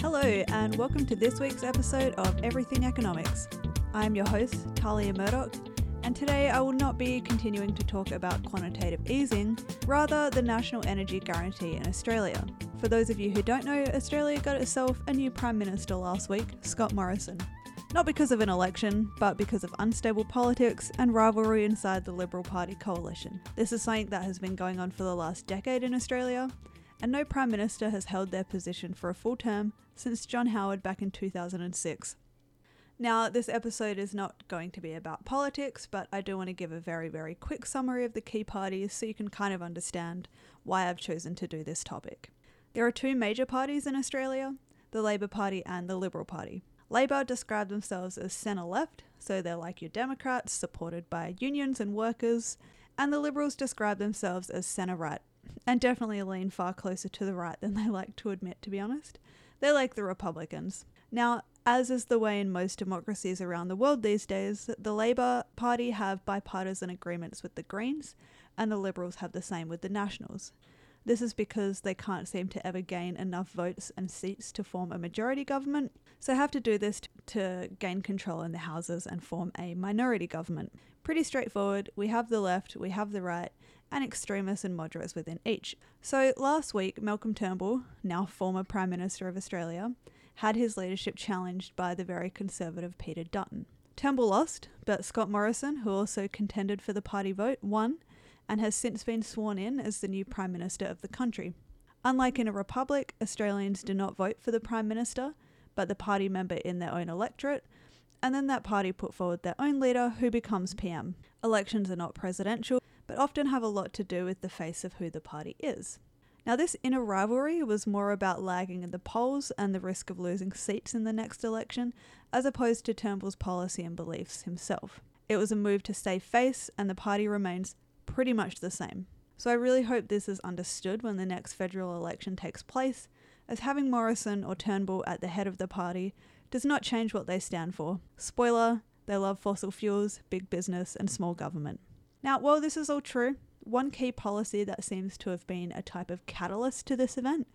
Hello and welcome to this week's episode of Everything Economics. I'm your host, Talia Murdoch, and today I will not be continuing to talk about quantitative easing, rather the National Energy Guarantee in Australia. For those of you who don't know, Australia got itself a new Prime Minister last week, Scott Morrison. Not because of an election, but because of unstable politics and rivalry inside the Liberal Party coalition. This is something that has been going on for the last decade in Australia, and no Prime Minister has held their position for a full term since John Howard back in 2006. Now, this episode is not going to be about politics, but I do want to give a very, very quick summary of the key parties so you can kind of understand why I've chosen to do this topic. There are two major parties in Australia, the Labor Party and the Liberal Party. Labor describe themselves as centre-left, so they're like your Democrats, supported by unions and workers, and the Liberals describe themselves as centre-right, and definitely lean far closer to the right than they like to admit, to be honest. They're like the Republicans. Now, as is the way in most democracies around the world these days, the Labour Party have bipartisan agreements with the Greens, and the Liberals have the same with the Nationals. This is because they can't seem to ever gain enough votes and seats to form a majority government, so have to do this to gain control in the houses and form a minority government. Pretty straightforward. We have the left, we have the right, and extremists and moderates within each. So last week, Malcolm Turnbull, now former Prime Minister of Australia, had his leadership challenged by the very conservative Peter Dutton. Turnbull lost, but Scott Morrison, who also contended for the party vote, won, and has since been sworn in as the new Prime Minister of the country. Unlike in a republic, Australians do not vote for the Prime Minister, but the party member in their own electorate, and then that party put forward their own leader who becomes PM. Elections are not presidential, but often have a lot to do with the face of who the party is. Now, this inner rivalry was more about lagging in the polls and the risk of losing seats in the next election, as opposed to Turnbull's policy and beliefs himself. It was a move to save face, and the party remains pretty much the same. So I really hope this is understood when the next federal election takes place, as having Morrison or Turnbull at the head of the party does not change what they stand for. Spoiler, they love fossil fuels, big business, and small government. Now, while this is all true, one key policy that seems to have been a type of catalyst to this event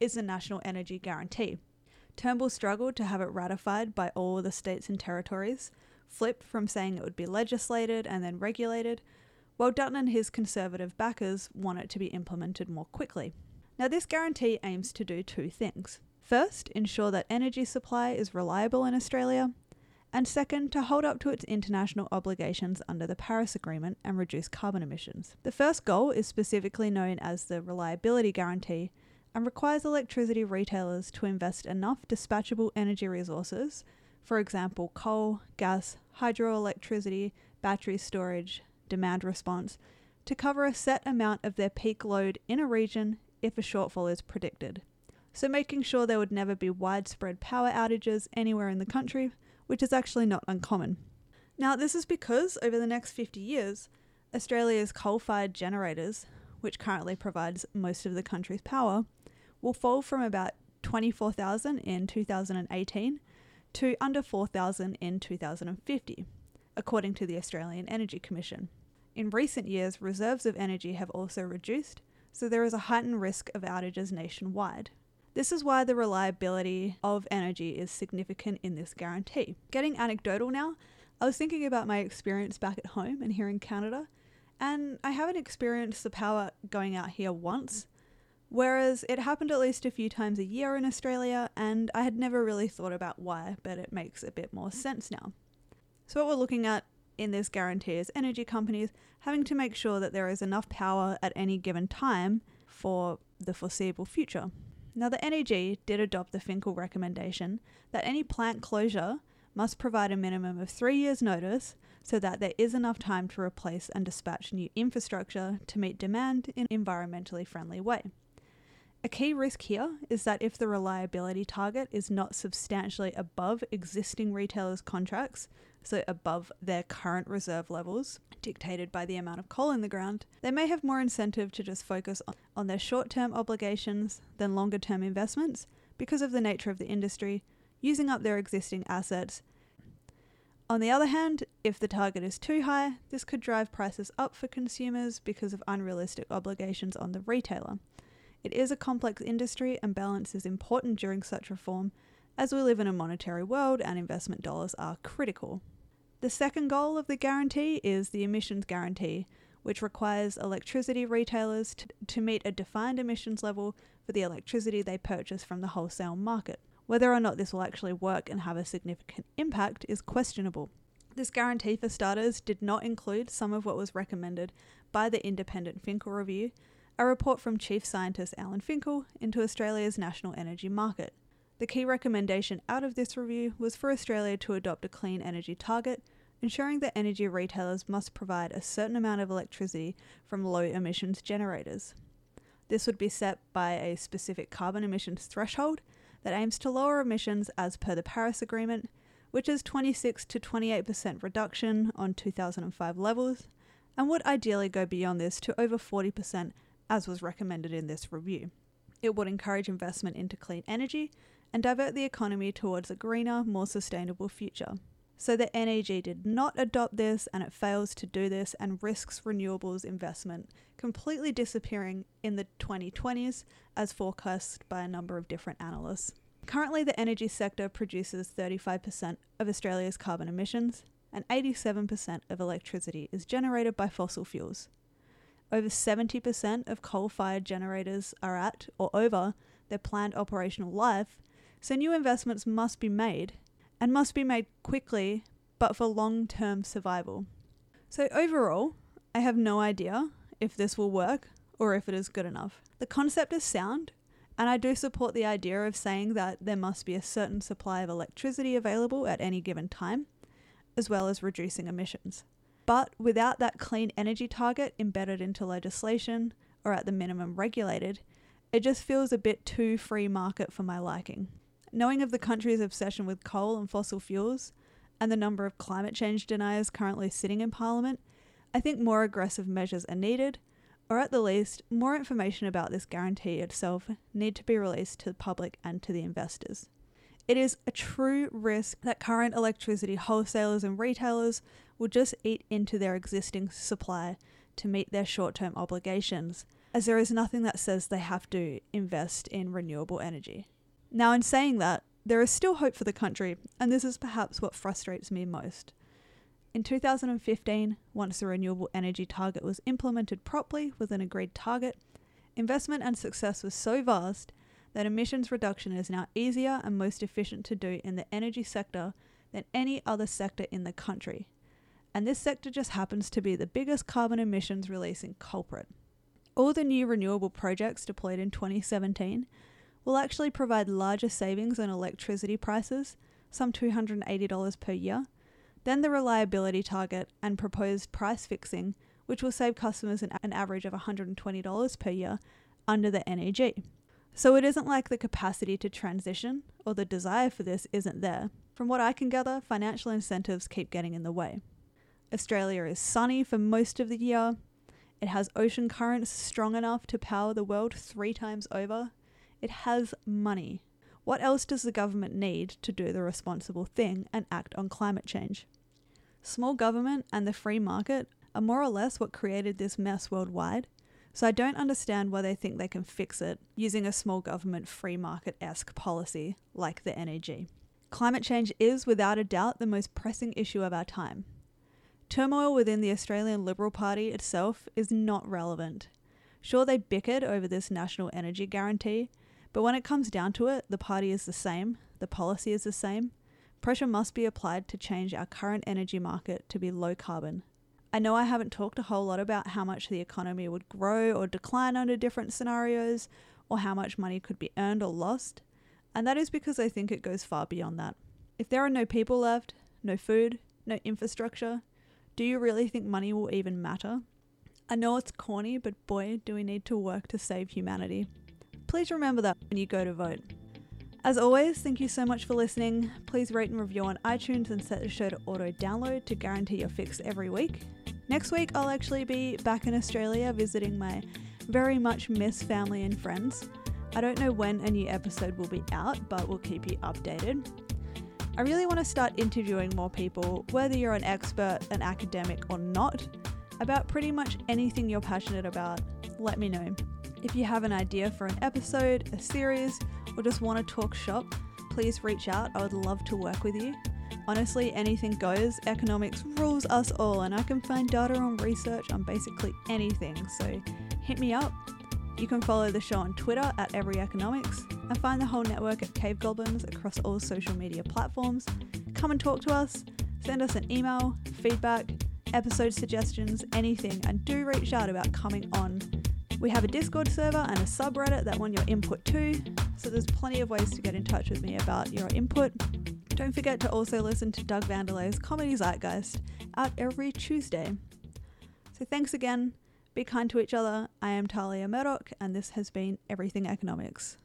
is the National Energy Guarantee. Turnbull struggled to have it ratified by all the states and territories, flipped from saying it would be legislated and then regulated, while Dutton and his conservative backers want it to be implemented more quickly. Now, this guarantee aims to do two things. First, ensure that energy supply is reliable in Australia, and second, to hold up to its international obligations under the Paris Agreement and reduce carbon emissions. The first goal is specifically known as the Reliability Guarantee and requires electricity retailers to invest enough dispatchable energy resources, for example coal, gas, hydroelectricity, battery storage, demand response, to cover a set amount of their peak load in a region if a shortfall is predicted. So making sure there would never be widespread power outages anywhere in the country, which is actually not uncommon. Now, this is because over the next 50 years, Australia's coal-fired generators, which currently provides most of the country's power, will fall from about 24,000 in 2018 to under 4,000 in 2050. According to the Australian Energy Commission. In recent years, reserves of energy have also reduced, so there is a heightened risk of outages nationwide. This is why the reliability of energy is significant in this guarantee. Getting anecdotal now, I was thinking about my experience back at home and here in Canada, and I haven't experienced the power going out here once, whereas it happened at least a few times a year in Australia, and I had never really thought about why, but it makes a bit more sense now. So what we're looking at in this guarantee is energy companies having to make sure that there is enough power at any given time for the foreseeable future. Now, the NEG did adopt the Finkel recommendation that any plant closure must provide a minimum of 3 years' notice so that there is enough time to replace and dispatch new infrastructure to meet demand in an environmentally friendly way. A key risk here is that if the reliability target is not substantially above existing retailers' contracts, so above their current reserve levels, dictated by the amount of coal in the ground, they may have more incentive to just focus on their short-term obligations than longer-term investments because of the nature of the industry, using up their existing assets. On the other hand, if the target is too high, this could drive prices up for consumers because of unrealistic obligations on the retailer. It is a complex industry and balance is important during such reform, as we live in a monetary world and investment dollars are critical. The second goal of the guarantee is the emissions guarantee, which requires electricity retailers to meet a defined emissions level for the electricity they purchase from the wholesale market. Whether or not this will actually work and have a significant impact is questionable. This guarantee, for starters, did not include some of what was recommended by the Independent Finkel Review, a report from Chief Scientist Alan Finkel into Australia's national energy market. The key recommendation out of this review was for Australia to adopt a clean energy target, ensuring that energy retailers must provide a certain amount of electricity from low emissions generators. This would be set by a specific carbon emissions threshold that aims to lower emissions as per the Paris Agreement, which is 26 to 28% reduction on 2005 levels, and would ideally go beyond this to over 40% as was recommended in this review. It would encourage investment into clean energy and divert the economy towards a greener, more sustainable future. So the NEG did not adopt this, and it fails to do this and risks renewables investment completely disappearing in the 2020s as forecast by a number of different analysts. Currently, the energy sector produces 35% of Australia's carbon emissions and 87% of electricity is generated by fossil fuels. Over 70% of coal-fired generators are at or over their planned operational life, so new investments must be made and must be made quickly, but for long-term survival. So overall, I have no idea if this will work or if it is good enough. The concept is sound, and I do support the idea of saying that there must be a certain supply of electricity available at any given time, as well as reducing emissions. But without that clean energy target embedded into legislation, or at the minimum regulated, it just feels a bit too free market for my liking. Knowing of the country's obsession with coal and fossil fuels, and the number of climate change deniers currently sitting in Parliament, I think more aggressive measures are needed, or at the least, more information about this guarantee itself need to be released to the public and to the investors. It is a true risk that current electricity wholesalers and retailers will just eat into their existing supply to meet their short-term obligations, as there is nothing that says they have to invest in renewable energy. Now, in saying that, there is still hope for the country, and this is perhaps what frustrates me most. In 2015, once the renewable energy target was implemented properly with an agreed target, investment and success was so vast that emissions reduction is now easier and most efficient to do in the energy sector than any other sector in the country. And this sector just happens to be the biggest carbon emissions releasing culprit. All the new renewable projects deployed in 2017 will actually provide larger savings on electricity prices, some $280 per year, than the reliability target and proposed price fixing, which will save customers an average of $120 per year under the NEG. So it isn't like the capacity to transition or the desire for this isn't there. From what I can gather, financial incentives keep getting in the way. Australia is sunny for most of the year. It has ocean currents strong enough to power the world 3 times over. It has money. What else does the government need to do the responsible thing and act on climate change? Small government and the free market are more or less what created this mess worldwide, so I don't understand why they think they can fix it using a small government free market-esque policy like the NEG. Climate change is, without a doubt, the most pressing issue of our time. Turmoil within the Australian Liberal Party itself is not relevant. Sure, they bickered over this National Energy Guarantee, but when it comes down to it, the party is the same, the policy is the same. Pressure must be applied to change our current energy market to be low carbon. I know I haven't talked a whole lot about how much the economy would grow or decline under different scenarios, or how much money could be earned or lost, and that is because I think it goes far beyond that. If there are no people left, no food, no infrastructure, do you really think money will even matter? I know it's corny, but boy, do we need to work to save humanity. Please remember that when you go to vote. As always, thank you so much for listening. Please rate and review on iTunes and set the show to auto-download to guarantee your fix every week. Next week, I'll actually be back in Australia visiting my very much missed family and friends. I don't know when a new episode will be out, but we'll keep you updated. I really want to start interviewing more people, whether you're an expert, an academic or not, about pretty much anything you're passionate about. Let me know. If you have an idea for an episode, a series, or just want to talk shop, please reach out. I would love to work with you. Honestly, anything goes. Economics rules us all, and I can find data on research on basically anything, so hit me up. You can follow the show on Twitter at EveryEconomics and find the whole network at CaveGoblins across all social media platforms. Come and talk to us, send us an email, feedback, episode suggestions, anything, and do reach out about coming on. We have a Discord server and a subreddit that want your input too, so there's plenty of ways to get in touch with me about your input. Don't forget to also listen to Doug Vandeleu's Comedy Zeitgeist out every Tuesday. So thanks again. Be kind to each other. I am Talia Murdoch, and this has been Everything Economics.